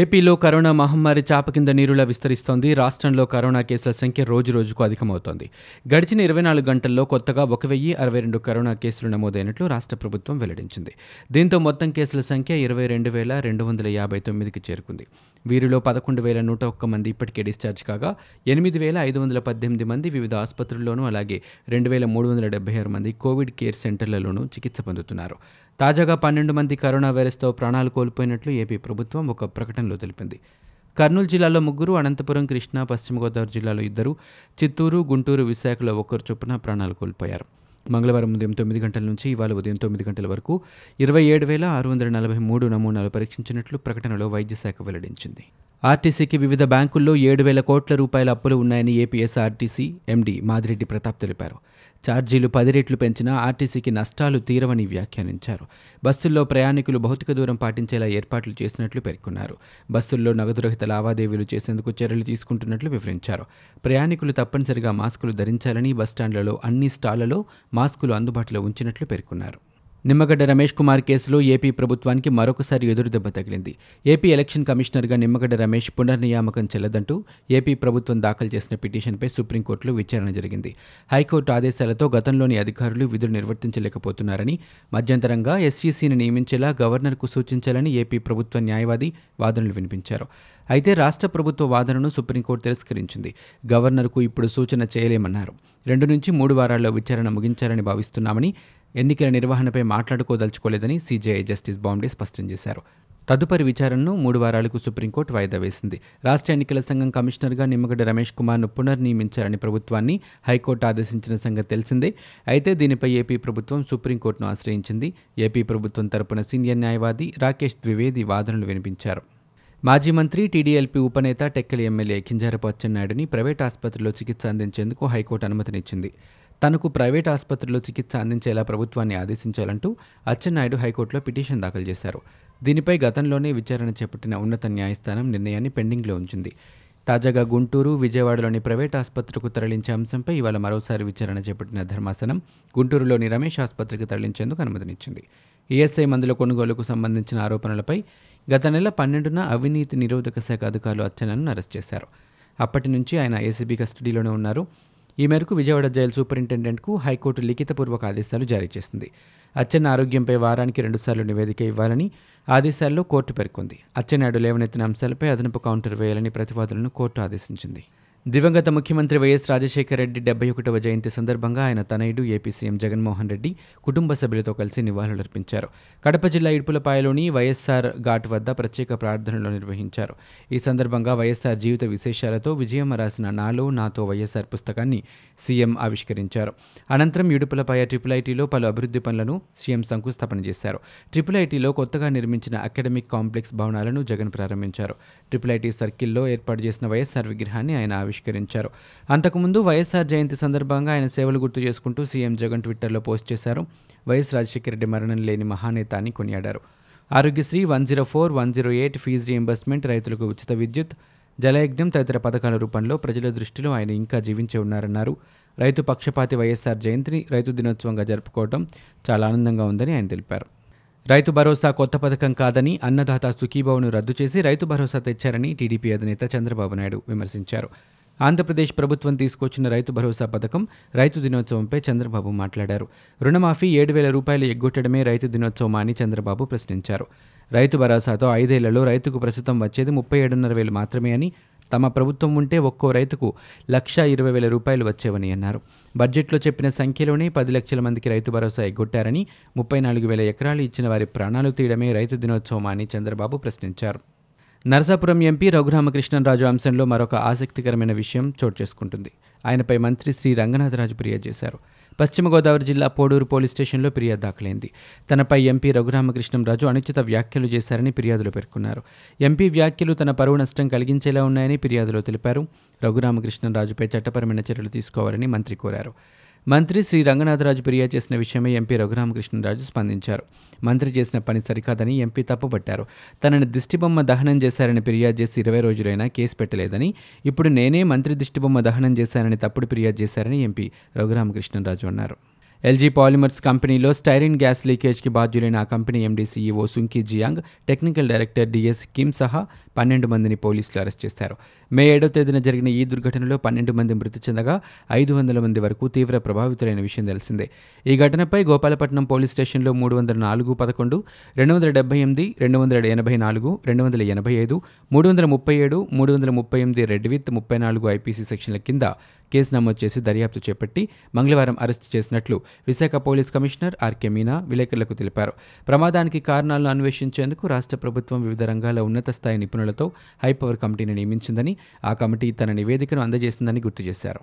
ఏపీలో కరోనా మహమ్మారి చాప కింద నీరులా విస్తరిస్తోంది. రాష్ట్రంలో కరోనా కేసుల సంఖ్య రోజురోజుకు అధికమవుతోంది. గడిచిన 24 గంటల్లో కొత్తగా 1062 కరోనా కేసులు నమోదైనట్లు రాష్ట్ర ప్రభుత్వం వెల్లడించింది. దీంతో మొత్తం కేసుల సంఖ్య 22,259కి చేరుకుంది. వీరిలో 11,101 మంది ఇప్పటికే డిశ్చార్జ్ కాగా, 8,518 మంది వివిధ ఆసుపత్రుల్లోనూ, అలాగే 2,376 మంది కోవిడ్ కేర్ సెంటర్లలోనూ చికిత్స పొందుతున్నారు. తాజాగా 12 మంది కరోనా వైరస్తో ప్రాణాలు కోల్పోయినట్లు ఏపీ ప్రభుత్వం ఒక ప్రకటనలో తెలిపింది. కర్నూలు జిల్లాలో 3, అనంతపురం, కృష్ణా, పశ్చిమ గోదావరి జిల్లాలో 2, చిత్తూరు, గుంటూరు, విశాఖలో 1 చొప్పున ప్రాణాలు కోల్పోయారు. మంగళవారం ఉదయం 9 గంటల నుంచి ఇవాళ ఉదయం 9 గంటల వరకు 27,643 నమూనాలు పరీక్షించినట్లు ప్రకటనలో వైద్య శాఖ వెల్లడించింది. ఆర్టీసీకి వివిధ బ్యాంకుల్లో 7,000 కోట్ల రూపాయల అప్పులు ఉన్నాయని ఏపీఎస్ఆర్టీసీ ఎండీ మాదిరెడ్డి ప్రతాప్ తెలిపారు. ఛార్జీలు 10 రెట్లు పెంచినా ఆర్టీసీకి నష్టాలు తీరవని వ్యాఖ్యానించారు. బస్సుల్లో ప్రయాణికులు భౌతిక దూరం పాటించేలా ఏర్పాట్లు చేసినట్లు పేర్కొన్నారు. బస్సుల్లో నగదురహిత లావాదేవీలు చేసేందుకు చర్యలు తీసుకుంటున్నట్లు వివరించారు. ప్రయాణికులు తప్పనిసరిగా మాస్కులు ధరించాలని, బస్టాండ్లలో అన్ని స్టాళ్లలో మాస్కులు అందుబాటులో ఉంచినట్లు పేర్కొన్నారు. నిమ్మగడ్డ రమేష్ కుమార్ కేసులో ఏపీ ప్రభుత్వానికి మరొకసారి ఎదురుదెబ్బ తగిలింది. ఏపీ ఎలక్షన్ కమిషనర్గా నిమ్మగడ్డ రమేష్ పునర్నియామకం చెల్లదంటూ ఏపీ ప్రభుత్వం దాఖలు చేసిన పిటిషన్పై సుప్రీంకోర్టులో విచారణ జరిగింది. హైకోర్టు ఆదేశాలతో గతంలోని అధికారులు విధులు నిర్వర్తించలేకపోతున్నారని, మధ్యంతరంగా ఎస్ఈసీని నియమించేలా గవర్నర్కు సూచించాలని ఏపీ ప్రభుత్వ న్యాయవాది వాదనలు వినిపించారు. అయితే రాష్ట్ర ప్రభుత్వ వాదనను సుప్రీంకోర్టు తిరస్కరించింది. గవర్నర్కు ఇప్పుడు సూచన చేయలేమన్నారు. 2 నుంచి 3 వారాల్లో విచారణ ముగించాలని భావిస్తున్నామని, ఎన్నికల నిర్వహణపై మాట్లాడుకోదలుచుకోలేదని సీజేఐ జస్టిస్ బాంబే స్పష్టం చేశారు. తదుపరి విచారణను 3 వారాలకు సుప్రీంకోర్టు వాయిదా వేసింది. రాష్ట్ర ఎన్నికల సంఘం కమిషనర్గా నిమ్మగడ్డ రమేష్ కుమార్ను పునర్నియమించాలని ప్రభుత్వాన్ని హైకోర్టు ఆదేశించిన సంగతి తెలిసిందే. అయితే దీనిపై ఏపీ ప్రభుత్వం సుప్రీంకోర్టును ఆశ్రయించింది. ఏపీ ప్రభుత్వం తరపున సీనియర్ న్యాయవాది రాకేష్ ద్వివేది వాదనలు వినిపించారు. మాజీ మంత్రి, టీడీఎల్పీ ఉపనేత, టీక్కలి ఎమ్మెల్యే కింజారపు అచ్చెన్నాయుడిని ప్రైవేట్ ఆసుపత్రిలో చికిత్స అందించేందుకు హైకోర్టు అనుమతినిచ్చింది. తనకు ప్రైవేట్ ఆసుపత్రిలో చికిత్స అందించేలా ప్రభుత్వాన్ని ఆదేశించాలంటూ అచ్చెన్నాయుడు హైకోర్టులో పిటిషన్ దాఖలు చేశారు. దీనిపై గతంలోనే విచారణ చేపట్టిన ఉన్నత న్యాయస్థానం నిర్ణయాన్ని పెండింగ్లో ఉంచింది. తాజాగా గుంటూరు, విజయవాడలోని ప్రైవేట్ ఆసుపత్రులకు తరలించే అంశంపై ఇవాళ మరోసారి విచారణ చేపట్టిన ధర్మాసనం గుంటూరులోని రమేష్ ఆసుపత్రికి తరలించేందుకు అనుమతినిచ్చింది. ఈఎస్ఐ మందుల కొనుగోలుకు సంబంధించిన ఆరోపణలపై గత నెల 12న అవినీతి నిరోధక శాఖ అధికారులు అచ్చెన్నాయుడును అరెస్ట్ చేశారు. అప్పటి నుంచి ఆయన ఏసీబీ కస్టడీలోనే ఉన్నారు. ఈ మేరకు విజయవాడ జైలు సూపరింటెండెంట్కు హైకోర్టు లిఖితపూర్వక ఆదేశాలు జారీ చేసింది. అచ్చెన్న ఆరోగ్యంపై వారానికి 2 సార్లు నివేదిక ఇవ్వాలని ఆదేశాల్లో కోర్టు పేర్కొంది. అచ్చెన్నాయుడు లేవనెత్తిన అంశాలపై అదనపు కౌంటర్ వేయాలని ప్రతివాదులను కోర్టు ఆదేశించింది. దివంగత ముఖ్యమంత్రి వైఎస్ రాజశేఖరరెడ్డి 71వ జయంతి సందర్భంగా ఆయన తనయుడు ఏపీ సీఎం జగన్మోహన్ రెడ్డి కుటుంబ సభ్యులతో కలిసి నివాళులర్పించారు. కడప జిల్లా ఇడుపులపాయలోని వైఎస్ఆర్ ఘాట్ వద్ద ప్రత్యేక ప్రార్థనలు నిర్వహించారు. ఈ సందర్భంగా వైఎస్ఆర్ జీవిత విశేషాలతో విజయమ్మ రాసిన నాలో నాతో వైఎస్ఆర్ పుస్తకాన్ని సీఎం ఆవిష్కరించారు. అనంతరం ఇడుపులపాయ ట్రిపుల్ ఐటీలో పలు అభివృద్ధి పనులను సీఎం శంకుస్థాపన చేశారు. ట్రిపుల్ ఐటీలో కొత్తగా నిర్మించిన అకాడమిక్ కాంప్లెక్స్ భవనాలను జగన్ ప్రారంభించారు. ట్రిపుల్ ఐటీ సర్కిల్లో ఏర్పాటు చేసిన వైఎస్ఆర్ విగ్రహాన్ని ఆయన ఆవిష్కరించారు. అంతకుముందు వైఎస్ఆర్ జయంతి సందర్భంగా ఆయన సేవలు గుర్తు చేసుకుంటూ సీఎం జగన్ ట్విట్టర్లో పోస్ట్ చేశారు. వైఎస్ రాజశేఖరరెడ్డి మరణం లేని మహానేత అని కొనియాడారు. ఆరోగ్యశ్రీ, 104, 108 ఫీజు రీయింబర్స్మెంట్, రైతులకు ఉచిత విద్యుత్, జలయజ్ఞం తదితర పథకాల రూపంలో ప్రజల దృష్టిలో ఆయన ఇంకా జీవించే ఉన్నారన్నారు. రైతు పక్షపాతి వైఎస్ఆర్ జయంతిని రైతు దినోత్సవంగా జరుపుకోవడం చాలా ఆనందంగా ఉందని ఆయన తెలిపారు. రైతు భరోసా కొత్త పథకం కాదని, అన్నదాత సుఖీభావును రద్దు చేసి రైతు భరోసా తెచ్చారని టీడీపీ అధినేత చంద్రబాబు నాయుడు విమర్శించారు. ఆంధ్రప్రదేశ్ ప్రభుత్వం తీసుకొచ్చిన రైతు భరోసా పథకం రైతు దినోత్సవంపై చంద్రబాబు మాట్లాడారు. రుణమాఫీ 7,000 రూపాయలు ఎగ్గొట్టడమే రైతు దినోత్సవమా అని చంద్రబాబు ప్రశ్నించారు. రైతు భరోసాతో 5 ఏళ్లలో రైతుకు ప్రస్తుతం వచ్చేది 37,500 మాత్రమే అని, తమ ప్రభుత్వం ఉంటే ఒక్కో రైతుకు 1,20,000 రూపాయలు వచ్చేవని అన్నారు. బడ్జెట్లో చెప్పిన సంఖ్యలోనే 10 లక్షల మందికి రైతు భరోసా ఎగ్గొట్టారని, 34,000 ఎకరాలు ఇచ్చిన వారి ప్రాణాలు తీయడమే రైతు దినోత్సవమా అని చంద్రబాబు ప్రశ్నించారు. నరసాపురం ఎంపీ రఘురామకృష్ణరాజు అంశంలో మరొక ఆసక్తికరమైన విషయం చోటు చేసుకుంటుంది. ఆయనపై మంత్రి శ్రీ రంగనాథరాజు ఫిర్యాదు చేశారు. పశ్చిమ గోదావరి జిల్లా పోడూరు పోలీస్ స్టేషన్లో ఫిర్యాదు దాఖలైంది. తనపై ఎంపీ రఘురామకృష్ణరాజు అనుచిత వ్యాఖ్యలు చేశారని ఫిర్యాదులో పేర్కొన్నారు. ఎంపీ వ్యాఖ్యలు తన పరువు నష్టం కలిగించేలా ఉన్నాయని ఫిర్యాదులో తెలిపారు. రఘురామకృష్ణరాజుపై చట్టపరమైన చర్యలు తీసుకోవాలని మంత్రి కోరారు. మంత్రి శ్రీ రంగనాథరాజు ఫిర్యాదు చేసిన విషయమై ఎంపీ రఘురామకృష్ణరాజు స్పందించారు. మంత్రి చేసిన పని సరికాదని ఎంపీ తప్పుపట్టారు. తనని దిష్టిబొమ్మ దహనం చేశారని ఫిర్యాదు చేసి 20 రోజులైనా కేసు పెట్టలేదని, ఇప్పుడు నేనే మంత్రి దిష్టిబొమ్మ దహనం చేశానని తప్పుడు ఫిర్యాదు చేశారని ఎంపీ రఘురామకృష్ణరాజు అన్నారు. ఎల్జీ పాలిమర్స్ కంపెనీలో స్టైరిన్ గ్యాస్ లీకేజ్కి బాధ్యులైన ఆ company MD CEO Sunkey Jeong, technical director DS Kim సహా 12 మందిని పోలీసులు అరెస్ట్ చేశారు. మే 7వ తేదీన జరిగిన ఈ దుర్ఘటనలో 12 మంది మృతి చెందగా 500 మంది వరకు తీవ్ర ప్రభావితులైన విషయం తెలిసిందే. ఈ ఘటనపై గోపాలపట్నం పోలీస్ స్టేషన్లో 304, 11, 278, 284, 285, 337, 338 రెడ్ విత్ 34 ఐపీసీ సెక్షన్ల కింద కేసు నమోదు చేసి దర్యాప్తు చేపట్టి మంగళవారం అరెస్టు చేసినట్లు Visakha police commissioner RK Meena విలేకరులకు తెలిపారు. ప్రమాదానికి కారణాలను అన్వేషించేందుకు రాష్ట్ర ప్రభుత్వం వివిధ రంగాల ఉన్నత స్థాయి నిపుణులతో హైపవర్ కమిటీని నియమించిందని, ఆ కమిటీ తన నివేదికను అందజేసిందని గుర్తు చేశారు.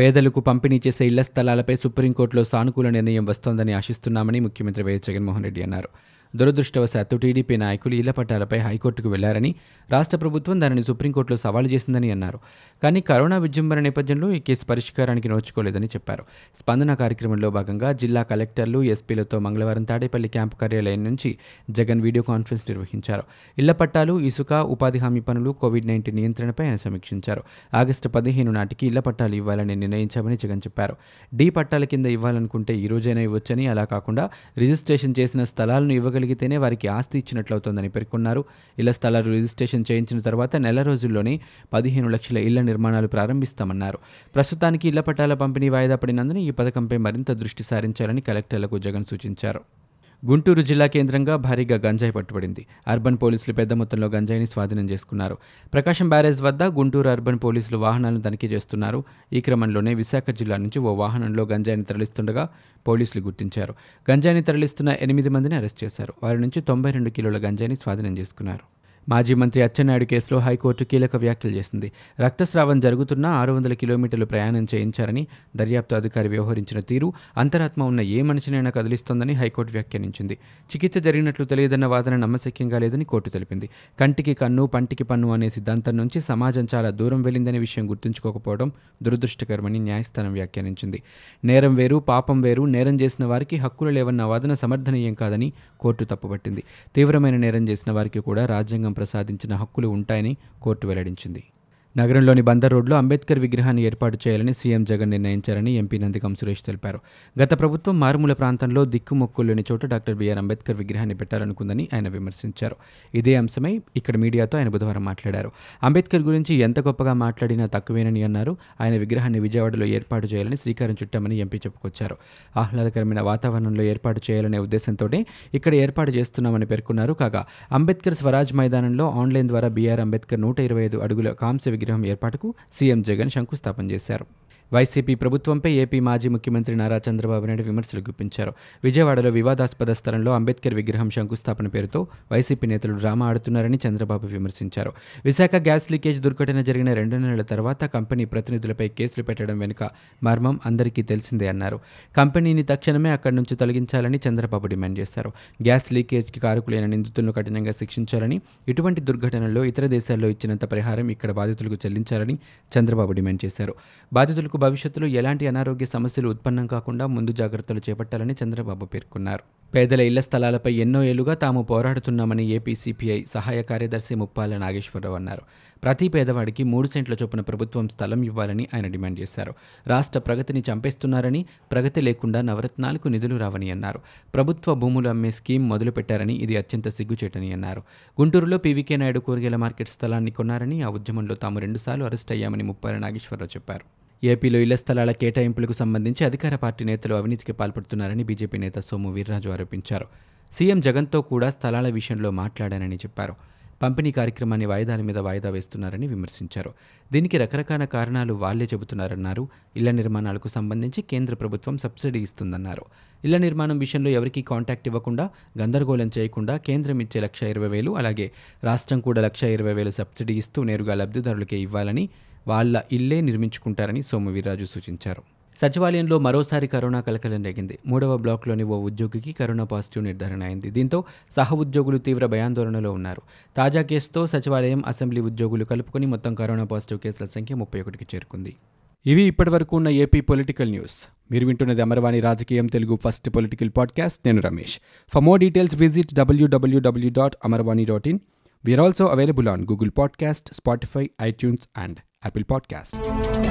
పేదలకు పంపిణీ చేసే ఇళ్ల స్థలాలపై సుప్రీంకోర్టులో సానుకూల నిర్ణయం వస్తోందని ఆశిస్తున్నామని ముఖ్యమంత్రి వైఎస్ జగన్మోహన్ రెడ్డి అన్నారు. దురదృష్టవశాత్తు టీడీపీ నాయకులు ఇళ్ల పట్టాలపై హైకోర్టుకు వెళ్లారని, రాష్ట్ర ప్రభుత్వం దానిని సుప్రీంకోర్టులో సవాలు చేసిందని అన్నారు. కానీ కరోనా విజృంభణ నేపథ్యంలో ఈ కేసు పరిష్కారానికి నోచుకోలేదని చెప్పారు. స్పందన కార్యక్రమంలో భాగంగా జిల్లా కలెక్టర్లు, ఎస్పీలతో మంగళవారం తాడేపల్లి క్యాంపు కార్యాలయం నుంచి జగన్ వీడియో కాన్ఫరెన్స్ నిర్వహించారు. ఇళ్ల పట్టాలు, ఇసుక, ఉపాధి హామీ పనులు, COVID-19 నియంత్రణపై ఆయన సమీక్షించారు. ఆగస్టు 15 నాటికి ఇళ్ల పట్టాలు ఇవ్వాలని నిర్ణయించామని జగన్ చెప్పారు. D పట్టాల కింద ఇవ్వాలనుకుంటే ఈ రోజైనా ఇవ్వొచ్చని, అలా కాకుండా రిజిస్ట్రేషన్ చేసిన స్థలాలను ఇవ్వగలిగి గితేనే వారికి ఆస్తి ఇచ్చినట్లవుతోందని పేర్కొన్నారు. ఇళ్ల స్థలాలు రిజిస్ట్రేషన్ చేయించిన తర్వాత నెల రోజుల్లోనే 15 లక్షల ఇళ్ల నిర్మాణాలు ప్రారంభిస్తామన్నారు. ప్రస్తుతానికి ఇళ్ల పట్టాల పంపిణీ వాయిదా పడినందున ఈ పథకంపై మరింత దృష్టి సారించాలని కలెక్టర్లకు జగన్ సూచించారు. గుంటూరు జిల్లా కేంద్రంగా భారీగా గంజాయి పట్టుబడింది. అర్బన్ పోలీసులు పెద్ద మొత్తంలో గంజాయిని స్వాధీనం చేసుకున్నారు. ప్రకాశం బ్యారేజ్ వద్ద గుంటూరు అర్బన్ పోలీసులు వాహనాలను తనిఖీ చేస్తున్నారు. ఈ క్రమంలోనే విశాఖ జిల్లా నుంచి ఓ వాహనంలో గంజాయిని తరలిస్తుండగా పోలీసులు గుర్తించారు. గంజాయిని తరలిస్తున్న 8 మందిని అరెస్ట్ చేశారు. వారి నుంచి 92 కిలోల గంజాయిని స్వాధీనం చేసుకున్నారు. మాజీ మంత్రి అచ్చెన్నాయుడు కేసులో హైకోర్టు కీలక వ్యాఖ్యలు చేసింది. రక్తస్రావం జరుగుతున్నా 600 కిలోమీటర్లు ప్రయాణం చేయించారని, దర్యాప్తు అధికారి వ్యవహరించిన తీరు అంతరాత్మ ఉన్న ఏ మనిషినైనా కదిలిస్తోందని హైకోర్టు వ్యాఖ్యానించింది. చికిత్స జరిగినట్లు తెలియదన్న వాదన నమ్మశక్యంగా లేదని కోర్టు తెలిపింది. కంటికి కన్ను, పంటికి పన్ను అనే సిద్ధాంతం నుంచి సమాజం చాలా దూరం వెళ్ళిందనే విషయం గుర్తుంచుకోకపోవడం దురదృష్టకరమని న్యాయస్థానం వ్యాఖ్యానించింది. నేరం వేరు, పాపం వేరు. నేరం చేసిన వారికి హక్కులు లేవన్న వాదన సమర్థనీయం కాదని కోర్టు తప్పుపట్టింది. తీవ్రమైన నేరం చేసిన వారికి కూడా రాజ్యాంగం ప్రసాదించిన హక్కులు ఉంటాయని కోర్టు వెల్లడించింది. నగరంలోని బందర్ రోడ్లో అంబేద్కర్ విగ్రహాన్ని ఏర్పాటు చేయాలని సీఎం జగన్ నిర్ణయించారని ఎంపీ నందికం సురేష్ తెలిపారు. గత ప్రభుత్వం మారుమూల ప్రాంతంలో దిక్కుమొక్కుల్లోని చోట డాక్టర్ బిఆర్ అంబేద్కర్ విగ్రహాన్ని పెట్టాలనుకుందని ఆయన విమర్శించారు. ఇదే అంశమై ఇక్కడ మీడియాతో ఆయన బుధవారం మాట్లాడారు. అంబేద్కర్ గురించి ఎంత గొప్పగా మాట్లాడినా తక్కువేనని అన్నారు. ఆయన విగ్రహాన్ని విజయవాడలో ఏర్పాటు చేయాలని శ్రీకారం చుట్టామని ఎంపీ చెప్పుకొచ్చారు. ఆహ్లాదకరమైన వాతావరణంలో ఏర్పాటు చేయాలనే ఉద్దేశంతోనే ఇక్కడ ఏర్పాటు చేస్తున్నామని పేర్కొన్నారు. కాగా అంబేద్కర్ స్వరాజ్ మైదానంలో ఆన్లైన్ ద్వారా బిఆర్ అంబేద్కర్ 125 అడుగుల కాంస్య విగ్రహం ఏర్పాటుకు సీఎం జగన్ శంకుస్థాపన చేశారు. వైసీపీ ప్రభుత్వంపై ఏపీ మాజీ ముఖ్యమంత్రి నారా చంద్రబాబు నాయుడు విమర్శలు గుప్పించారు. విజయవాడలో వివాదాస్పద స్థలంలో అంబేద్కర్ విగ్రహం శంకుస్థాపన పేరుతో వైసీపీ నేతలు డ్రామా ఆడుతున్నారని చంద్రబాబు విమర్శించారు. విశాఖ గ్యాస్ లీకేజ్ దుర్ఘటన జరిగిన 2 నెలల తర్వాత కంపెనీ ప్రతినిధులపై కేసులు పెట్టడం వెనుక మర్మం అందరికీ తెలిసిందే అన్నారు. కంపెనీని తక్షణమే అక్కడి నుంచి తొలగించాలని చంద్రబాబు డిమాండ్ చేశారు. గ్యాస్ లీకేజ్కి కారకులైన నిందితులను కఠినంగా శిక్షించాలని, ఇటువంటి దుర్ఘటనల్లో ఇతర దేశాల్లో ఇచ్చినంత పరిహారం ఇక్కడ బాధితులకు చెల్లించాలని చంద్రబాబు డిమాండ్ చేశారు. బాధితులకు భవిష్యత్తులో ఎలాంటి అనారోగ్య సమస్యలు ఉత్పన్నం కాకుండా ముందు జాగ్రత్తలు చేపట్టాలని చంద్రబాబు పేర్కొన్నారు. పేదల ఇళ్ల స్థలాలపై ఎన్నో ఏళ్లుగా తాము పోరాడుతున్నామని ఏపీసీపీఐ సహాయ కార్యదర్శి ముప్పాల నాగేశ్వరరావు అన్నారు. ప్రతి పేదవాడికి 3 సెంట్ల చొప్పున ప్రభుత్వం స్థలం ఇవ్వాలని ఆయన డిమాండ్ చేశారు. రాష్ట్ర ప్రగతిని చంపేస్తున్నారని, ప్రగతి లేకుండా నవరత్నాలకు నిధులు రావని అన్నారు. ప్రభుత్వ భూములు అమ్మే స్కీమ్ మొదలుపెట్టారని, ఇది అత్యంత సిగ్గుచేటని అన్నారు. గుంటూరులో పీవీకే నాయుడు కూరగాయల మార్కెట్ స్థలాన్ని కొన్నారని, ఆ ఉద్యమంలో తాము 2 సార్లు అరెస్ట్ అయ్యామని ముప్పాల నాగేశ్వరరావు చెప్పారు. ఏపీలో ఇళ్ల స్థలాల కేటాయింపులకు సంబంధించి అధికార పార్టీ నేతలు అవినీతికి పాల్పడుతున్నారని బీజేపీ నేత సోము వీర్రాజు ఆరోపించారు. సీఎం జగన్తో కూడా స్థలాల విషయంలో మాట్లాడానని చెప్పారు. పంపిణీ కార్యక్రమాన్ని వాయిదాల మీద వాయిదా వేస్తున్నారని విమర్శించారు. దీనికి రకరకాల కారణాలు వాళ్లే చెబుతున్నారన్నారు. ఇళ్ల నిర్మాణాలకు సంబంధించి కేంద్ర ప్రభుత్వం సబ్సిడీ ఇస్తుందన్నారు. ఇళ్ల నిర్మాణం విషయంలో ఎవరికీ కాంటాక్ట్ ఇవ్వకుండా, గందరగోళం చేయకుండా కేంద్రం ఇచ్చే 120,000, అలాగే రాష్ట్రం కూడా 120,000 సబ్సిడీ ఇస్తూ నేరుగా లబ్ధిదారులకే ఇవ్వాలని, వాళ్ళ ఇల్లే నిర్మించుకుంటారని సోము వీర్రాజు సూచించారు. సచివాలయంలో మరోసారి కరోనా కలకలం రేగింది. 3వ బ్లాక్లోని ఓ ఉద్యోగికి కరోనా పాజిటివ్ నిర్ధారణ అయింది. దీంతో సహ ఉద్యోగులు తీవ్ర భయాందోళనలో ఉన్నారు. తాజా కేసుతో సచివాలయం, అసెంబ్లీ ఉద్యోగులు కలుపుకొని మొత్తం కరోనా పాజిటివ్ కేసుల సంఖ్య 31కి చేరుకుంది. ఇవి ఇప్పటివరకు ఉన్న ఏపీ పొలిటికల్ న్యూస్. మీరు వింటున్నది అమరవాణి రాజకీయం, తెలుగు ఫస్ట్ పొలిటికల్ పాడ్కాస్ట్. నేను Ramesh. For more details visit www.amarvani.in. We are also available on Google Podcast, Spotify, iTunes and Apple Podcast.